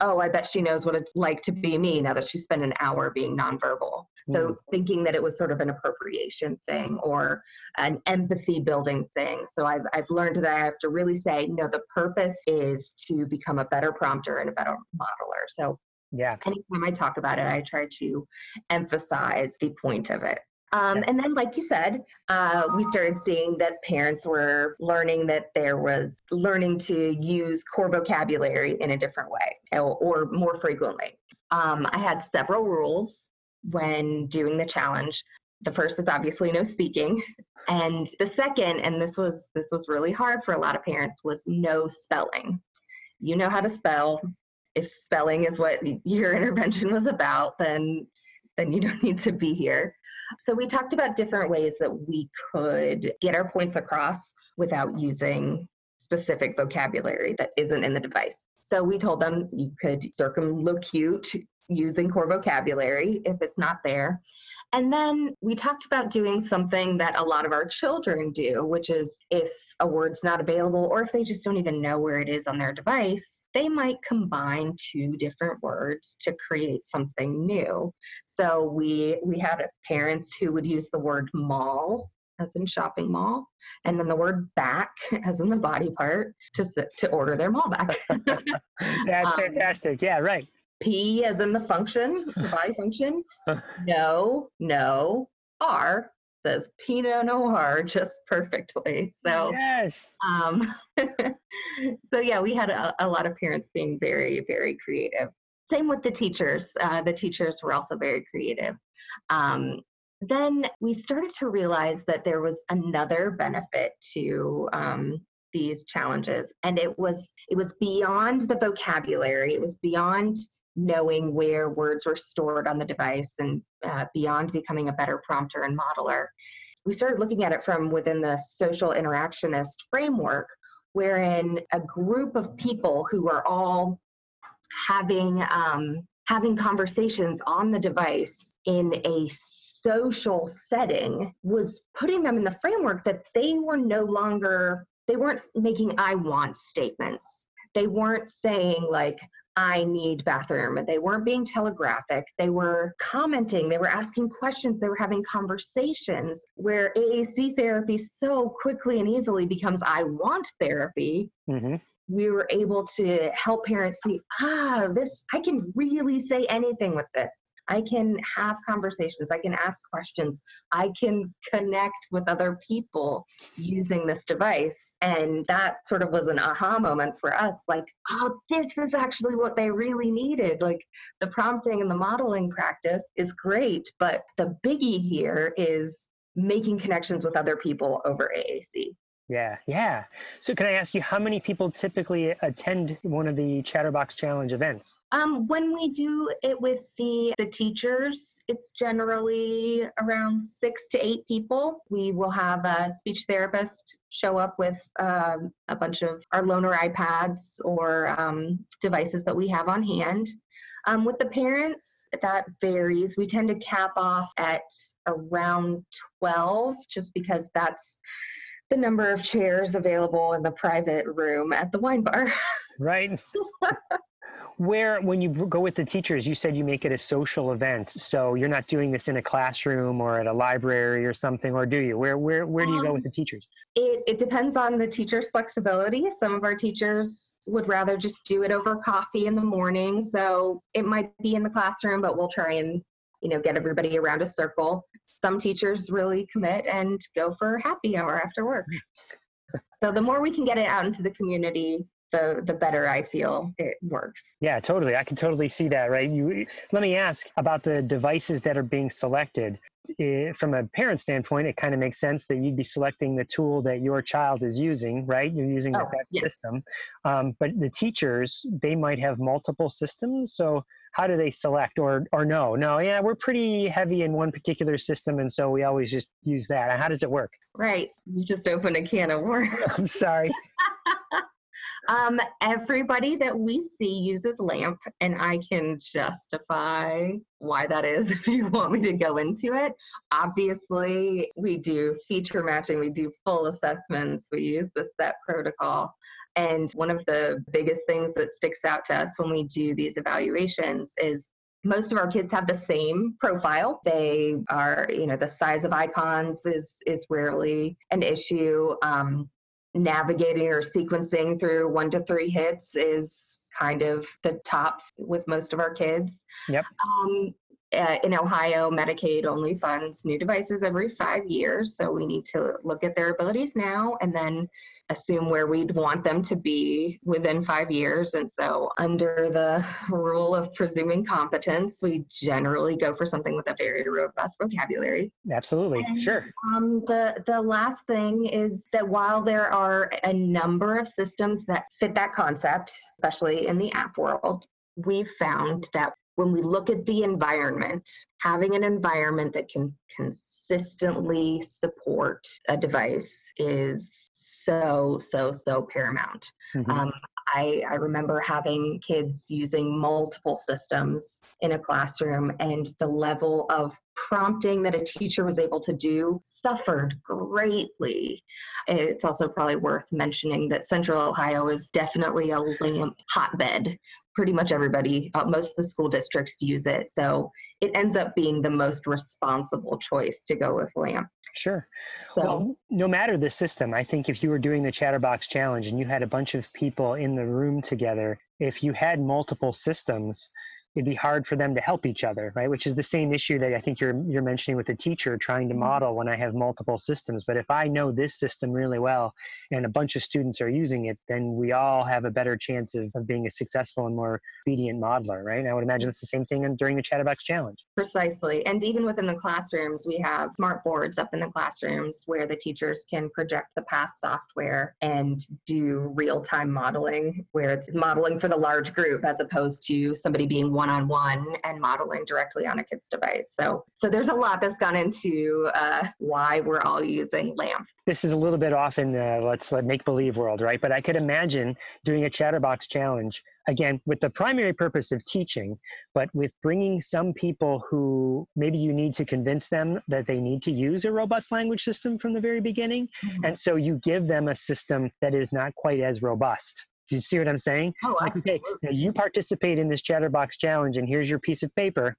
oh, I bet she knows what it's like to be me now that she spent an hour being nonverbal. So thinking that it was sort of an appropriation thing or an empathy building thing. So I've learned that I have to really say, no, the purpose is to become a better prompter and a better modeler. So yeah, anytime I talk about it, I try to emphasize the point of it. And then, like you said, we started seeing that parents were learning that there was learning to use core vocabulary in a different way or more frequently. I had several rules when doing the challenge. The first is obviously no speaking. And the second, and this was really hard for a lot of parents, was no spelling. You know how to spell. If spelling is what your intervention was about, then you don't need to be here. So we talked about different ways that we could get our points across without using specific vocabulary that isn't in the device. So we told them you could circumlocute using core vocabulary if it's not there. And then we talked about doing something that a lot of our children do, which is if a word's not available or if they just don't even know where it is on their device, they might combine two different words to create something new. So we had parents who would use the word mall, as in shopping mall, and then the word back, as in the body part, to order their mall back. That's fantastic. Yeah, right. P as in the function, the body function. No, R says Pinot Noir just perfectly. So yes. So yeah, we had a lot of parents being very, very creative. Same with the teachers. The teachers were also very creative. Then we started to realize that there was another benefit to these challenges, and it was beyond the vocabulary. It was beyond knowing where words were stored on the device and beyond becoming a better prompter and modeler. We started looking at it from within the social interactionist framework, wherein a group of people who are all having conversations on the device in a social setting was putting them in the framework that they weren't making I want statements. They weren't saying like, I need bathroom. They weren't being telegraphic. They were commenting. They were asking questions. They were having conversations where AAC therapy so quickly and easily becomes I want therapy. Mm-hmm. We were able to help parents see, this, I can really say anything with this. I can have conversations. I can ask questions. I can connect with other people using this device. And that sort of was an aha moment for us. Like, this is actually what they really needed. Like, the prompting and the modeling practice is great, but the biggie here is making connections with other people over AAC. Yeah. So can I ask you, how many people typically attend one of the Chatterbox Challenge events? When we do it with the teachers, it's generally around 6 to 8 people. We will have a speech therapist show up with a bunch of our loaner iPads or devices that we have on hand. With the parents, that varies. We tend to cap off at around 12, just because that's the number of chairs available in the private room at the wine bar. Right. Where, when you go with the teachers, you said you make it a social event. So you're not doing this in a classroom or at a library or something, or do you? Where do you go with the teachers? It depends on the teacher's flexibility. Some of our teachers would rather just do it over coffee in the morning. So it might be in the classroom, but we'll try and get everybody around a circle. Some teachers really commit and go for happy hour after work. So the more we can get it out into the community, the better I feel it works. Yeah, totally. I can totally see that, right? Let me ask about the devices that are being selected. From a parent standpoint, it kind of makes sense that you'd be selecting the tool that your child is using, right? You're using that system. But the teachers, they might have multiple systems. So how do they select or we're pretty heavy in one particular system, and so we always just use that. How does it work? Right. You just opened a can of worms. I'm sorry. Everybody that we see uses LAMP, and I can justify why that is if you want me to go into it. Obviously, we do feature matching, we do full assessments, we use the SET protocol. And one of the biggest things that sticks out to us when we do these evaluations is most of our kids have the same profile. They are, the size of icons is rarely an issue. Navigating or sequencing through 1 to 3 hits is kind of the tops with most of our kids. Yep. In Ohio, Medicaid only funds new devices every 5 years, so we need to look at their abilities now and then assume where we'd want them to be within 5 years. And so under the rule of presuming competence, we generally go for something with a very robust vocabulary. Absolutely. And, sure. The last thing is that while there are a number of systems that fit that concept, especially in the app world, we've found that when we look at the environment, having an environment that can consistently support a device is so paramount. Mm-hmm. I remember having kids using multiple systems in a classroom, and the level of prompting that a teacher was able to do suffered greatly. It's also probably worth mentioning that Central Ohio is definitely a LAMP hotbed. Pretty much everybody, most of the school districts use it. So it ends up being the most responsible choice to go with LAMP. Sure. So, well, no matter the system, I think if you were doing the Chatterbox Challenge and you had a bunch of people in the room together, if you had multiple systems, it'd be hard for them to help each other, right? Which is the same issue that I think you're mentioning with the teacher trying to model when I have multiple systems. But if I know this system really well and a bunch of students are using it, then we all have a better chance of being a successful and more obedient modeler, right? And I would imagine it's the same thing during the Chatterbox Challenge. Precisely. And even within the classrooms, we have smart boards up in the classrooms where the teachers can project the past software and do real-time modeling, where it's modeling for the large group as opposed to somebody being one-on-one and modeling directly on a kid's device. So there's a lot that's gone into why we're all using LAMP. This is a little bit off in the make-believe world, right? But I could imagine doing a Chatterbox Challenge, again, with the primary purpose of teaching, but with bringing some people who maybe you need to convince them that they need to use a robust language system from the very beginning. Mm-hmm. And so you give them a system that is not quite as robust. Do you see what I'm saying? Oh, like, okay, you participate in this Chatterbox Challenge, and here's your piece of paper,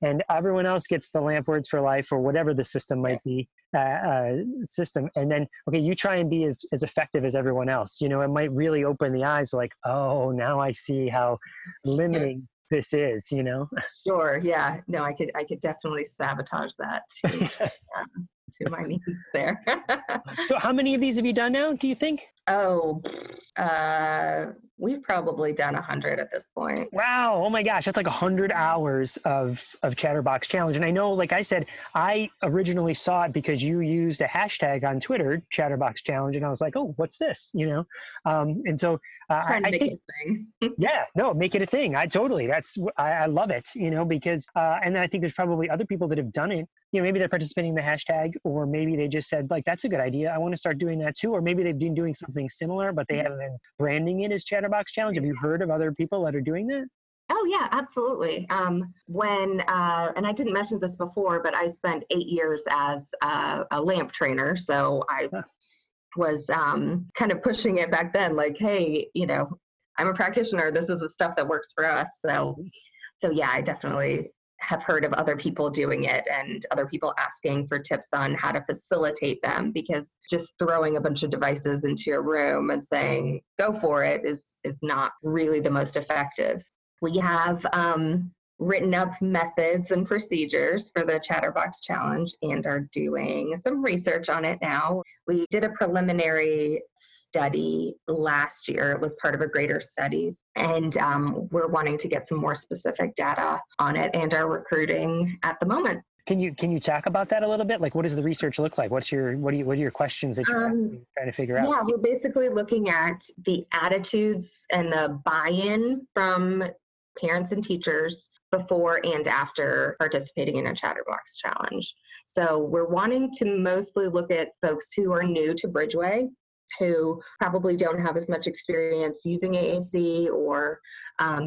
and everyone else gets the LAMP Words for Life or whatever the system might be, system. And then, okay, you try and be as effective as everyone else. It might really open the eyes like, oh, now I see how limiting this is, Sure, yeah. No, I could definitely sabotage that to my needs there. So how many of these have you done now, do you think? Oh, we've probably done 100 at this point. Wow. Oh my gosh. That's like 100 hours of Chatterbox Challenge. And I know, like I said, I originally saw it because you used a hashtag on Twitter, Chatterbox Challenge. And I was like, oh, what's this? And so I think, yeah, no, make it a thing. I love it, because, and then I think there's probably other people that have done it. Maybe they're participating in the hashtag, or maybe they just said, like, that's a good idea. I want to start doing that too. Or maybe they've been doing something similar, but they haven't been branding it as Chatterbox Challenge. Have you heard of other people that are doing that? Oh, yeah, absolutely. And I didn't mention this before, but I spent 8 years as a LAMP trainer. So I was kind of pushing it back then, like, hey, I'm a practitioner. This is the stuff that works for us. So yeah, I definitely have heard of other people doing it and other people asking for tips on how to facilitate them, because just throwing a bunch of devices into a room and saying, go for it is not really the most effective. We have written up methods and procedures for the Chatterbox Challenge and are doing some research on it now. We did a preliminary study last year. It was part of a greater study, and we're wanting to get some more specific data on it and are recruiting at the moment. Can you talk about that a little bit? Like, what does the research look like? What are your questions that you're trying to figure out? Yeah, we're basically looking at the attitudes and the buy-in from parents and teachers before and after participating in a Chatterbox Challenge. So we're wanting to mostly look at folks who are new to Bridgeway, who probably don't have as much experience using AAC or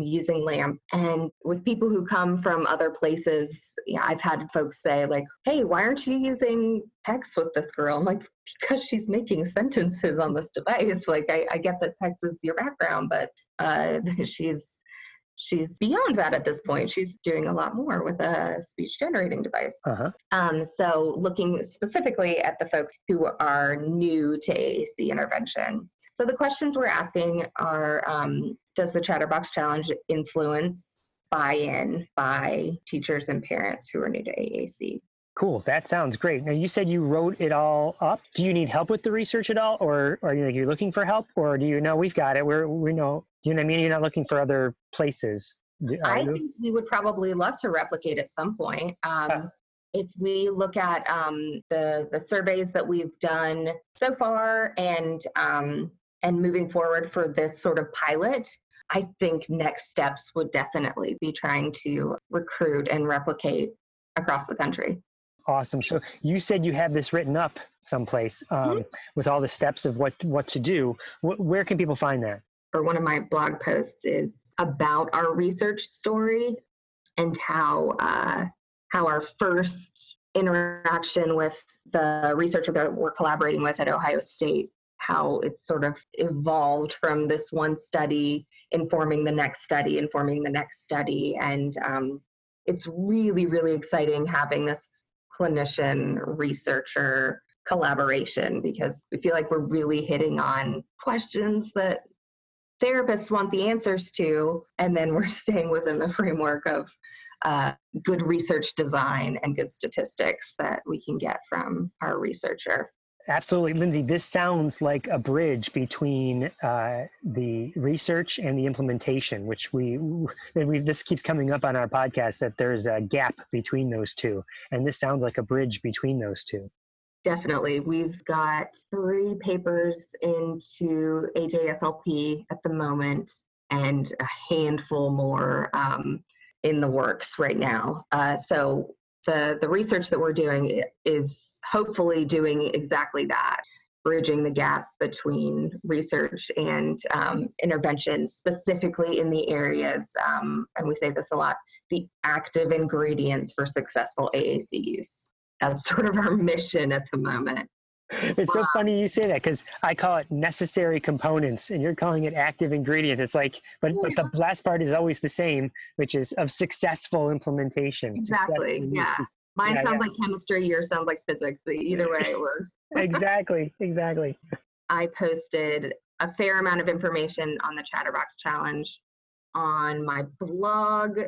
using LAMP. And with people who come from other places, yeah, I've had folks say, like, hey, why aren't you using PEX with this girl? I'm like, because she's making sentences on this device. Like, I get that PEX is your background, but she's beyond that at this point. She's doing a lot more with a speech generating device. Uh-huh. So looking specifically at the folks who are new to AAC intervention. So the questions we're asking are, does the Chatterbox Challenge influence buy-in by teachers and parents who are new to AAC? Cool. That sounds great. Now, you said you wrote it all up. Do you need help with the research at all? Or are you looking for help? Or do you know we've got it? We know. Do you know what I mean? You're not looking for other places. I think we would probably love to replicate at some point. If we look at the surveys that we've done so far and moving forward for this sort of pilot, I think next steps would definitely be trying to recruit and replicate across the country. Awesome. So you said you have this written up someplace mm-hmm. with all the steps of what to do. Where can people find that? Or one of my blog posts is about our research story and how our first interaction with the researcher that we're collaborating with at Ohio State, how it's sort of evolved from this one study informing the next study, and it's really, really exciting having this clinician researcher collaboration, because we feel like we're really hitting on questions that therapists want the answers to, and then we're staying within the framework of good research design and good statistics that we can get from our researcher. Absolutely. Lindsay, this sounds like a bridge between the research and the implementation, which this keeps coming up on our podcast, that there's a gap between those two. And this sounds like a bridge between those two. Definitely. We've got 3 papers into AJSLP at the moment and a handful more in the works right now. So the research that we're doing is hopefully doing exactly that, bridging the gap between research and intervention, specifically in the areas, and we say this a lot, the active ingredients for successful AAC use. That's sort of our mission at the moment. It's so funny you say that, because I call it necessary components and you're calling it active ingredient. It's like, but the last part is always the same, which is of successful implementation. Exactly. Successful yeah. Use. Mine yeah, sounds yeah. like chemistry. Yours sounds like physics. But either way, it works. Exactly. I posted a fair amount of information on the Chatterbox Challenge on my blog.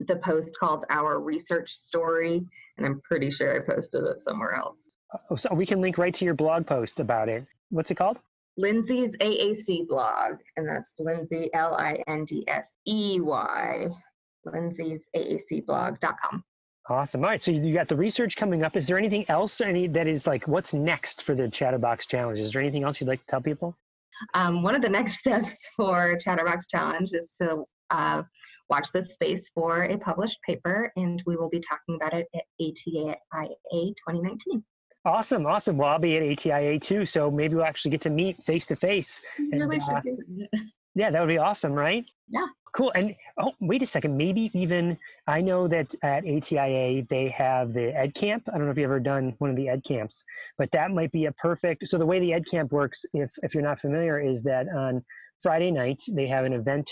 The post called Our Research Story, and I'm pretty sure I posted it somewhere else. Oh, so we can link right to your blog post about it. What's it called? Lindsay's AAC blog, and that's Lindsey, Lindsey, Lindsay's AAC blog.com. Awesome. All right. So you got the research coming up. Is there anything else that is like, what's next for the Chatterbox Challenge? Is there anything else you'd like to tell people? One of the next steps for Chatterbox Challenge is to watch this space for a published paper, and we will be talking about it at ATIA 2019. Awesome. Well, I'll be at ATIA too, so maybe we'll actually get to meet face to face. Really should do that. Yeah, that would be awesome, right? Yeah. Cool. And wait a second. Maybe even, I know that at ATIA, they have the EdCamp. I don't know if you've ever done one of the EdCamps, but that might be a perfect. So the way the EdCamp works, if you're not familiar, is that on Friday night, they have an event.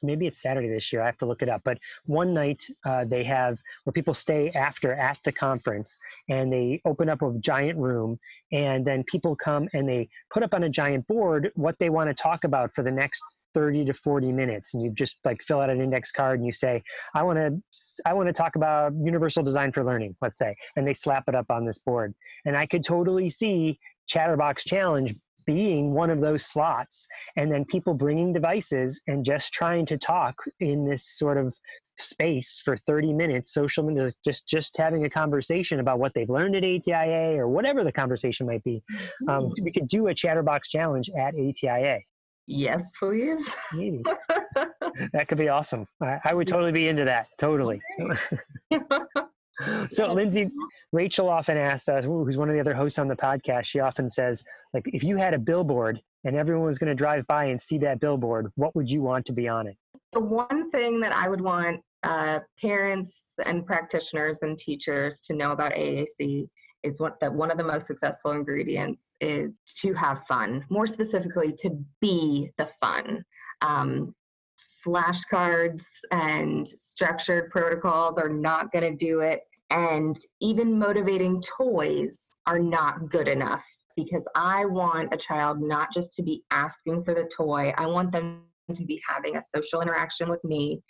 Maybe it's Saturday this year. I have to look it up. But one night they have where people stay after at the conference, and they open up a giant room, and then people come and they put up on a giant board what they want to talk about for the next 30 to 40 minutes, and you just like fill out an index card and you say, I want to talk about universal design for learning, let's say, and they slap it up on this board. And I could totally see Chatterbox Challenge being one of those slots, and then people bringing devices and just trying to talk in this sort of space for 30 minutes, social media, just having a conversation about what they've learned at ATIA or whatever the conversation might be. We could do a Chatterbox Challenge at ATIA. Yes, please. That could be awesome. I would totally be into that. Totally. So Lindsay, Rachel often asks us, who's one of the other hosts on the podcast, she often says, like, if you had a billboard and everyone was going to drive by and see that billboard, what would you want to be on it? The one thing that I would want parents and practitioners and teachers to know about AAC is that one of the most successful ingredients is to have fun, more specifically to be the fun. Flashcards and structured protocols are not going to do it. And even motivating toys are not good enough, because I want a child not just to be asking for the toy. I want them to be having a social interaction with me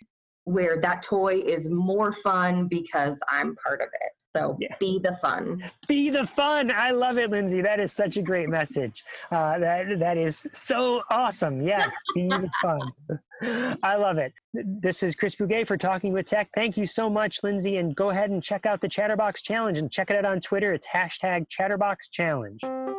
where that toy is more fun because I'm part of it. So yeah. Be the fun. Be the fun. I love it, Lindsay. That is such a great message. That is so awesome. Yes, be the fun. I love it. This is Chris Bugaj for Talking with Tech. Thank you so much, Lindsay. And go ahead and check out the Chatterbox Challenge and check it out on Twitter. It's #ChatterboxChallenge.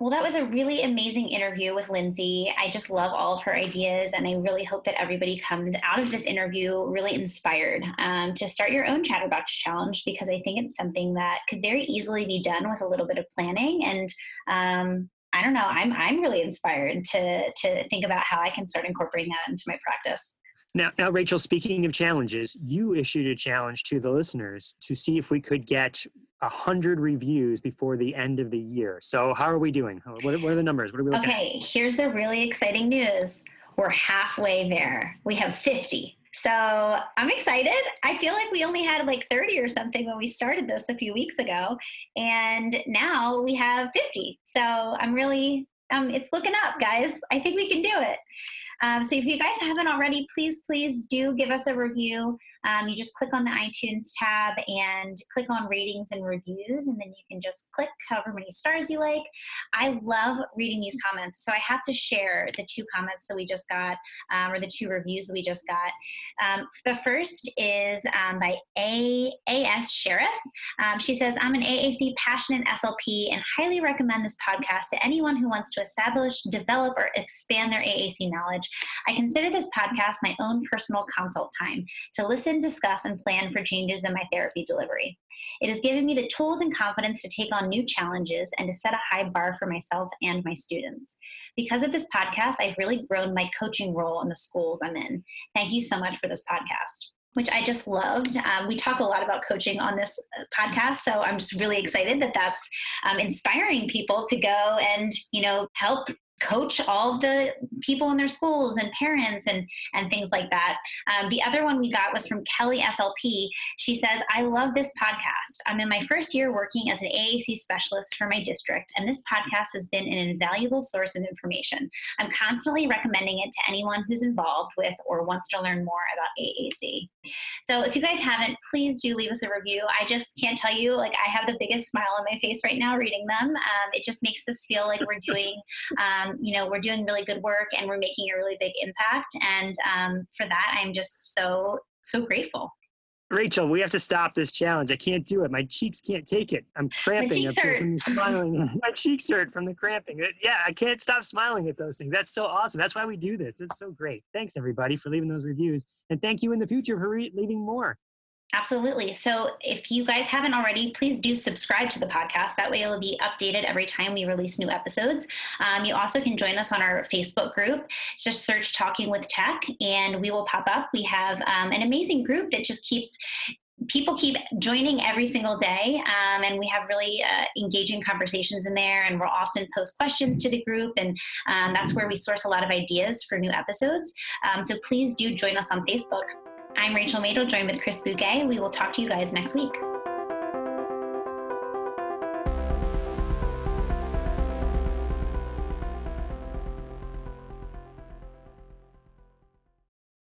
Well, that was a really amazing interview with Lindsay. I just love all of her ideas, and I really hope that everybody comes out of this interview really inspired to start your own Chatterbox Challenge, because I think it's something that could very easily be done with a little bit of planning. And I don't know, I'm really inspired to think about how I can start incorporating that into my practice. Now, Rachel, speaking of challenges, you issued a challenge to the listeners to see if we could get 100 reviews before the end of the year. So how are we doing? What are the numbers? What are we looking at? Okay, here's the really exciting news. We're halfway there. We have 50. So I'm excited. I feel like we only had like 30 or something when we started this a few weeks ago. And now we have 50. So I'm really, it's looking up, guys. I think we can do it. So if you guys haven't already, please do give us a review. You just click on the iTunes tab and click on ratings and reviews, and then you can just click however many stars you like. I love reading these comments. So I have to share the two comments that we just got, or the two reviews that we just got. The first is by A.S. Sheriff. She says, I'm an AAC passionate SLP and highly recommend this podcast to anyone who wants to establish, develop, or expand their AAC knowledge. I consider this podcast my own personal consult time to listen, discuss, and plan for changes in my therapy delivery. It has given me the tools and confidence to take on new challenges and to set a high bar for myself and my students. Because of this podcast, I've really grown my coaching role in the schools I'm in. Thank you so much for this podcast, which I just loved. We talk a lot about coaching on this podcast, so I'm just really excited that that's inspiring people to go and, help coach all the people in their schools and parents and things like that. The other one we got was from Kelly SLP. She says, I love this podcast. I'm in my first year working as an AAC specialist for my district, and this podcast has been an invaluable source of information. I'm constantly recommending it to anyone who's involved with or wants to learn more about AAC. So if you guys haven't, please do leave us a review. I just can't tell you, I have the biggest smile on my face right now reading them. It just makes us feel like we're doing, we're doing really good work and we're making a really big impact. And for that, I'm just so grateful. Rachel, we have to stop this challenge. I can't do it. My cheeks can't take it. I'm cramping. My cheeks hurt. Smiling. My cheeks hurt from the cramping. Yeah, I can't stop smiling at those things. That's so awesome. That's why we do this. It's so great. Thanks, everybody, for leaving those reviews. And thank you in the future for leaving more. Absolutely. So if you guys haven't already, please do subscribe to the podcast. That way it will be updated every time we release new episodes. You also can join us on our Facebook group. Just search Talking with Tech and we will pop up. We have an amazing group that just people keep joining every single day, and we have really engaging conversations in there, and we'll often post questions to the group, and that's where we source a lot of ideas for new episodes. So please do join us on Facebook. I'm Rachel Madel, joined with Chris Bugaj. We will talk to you guys next week.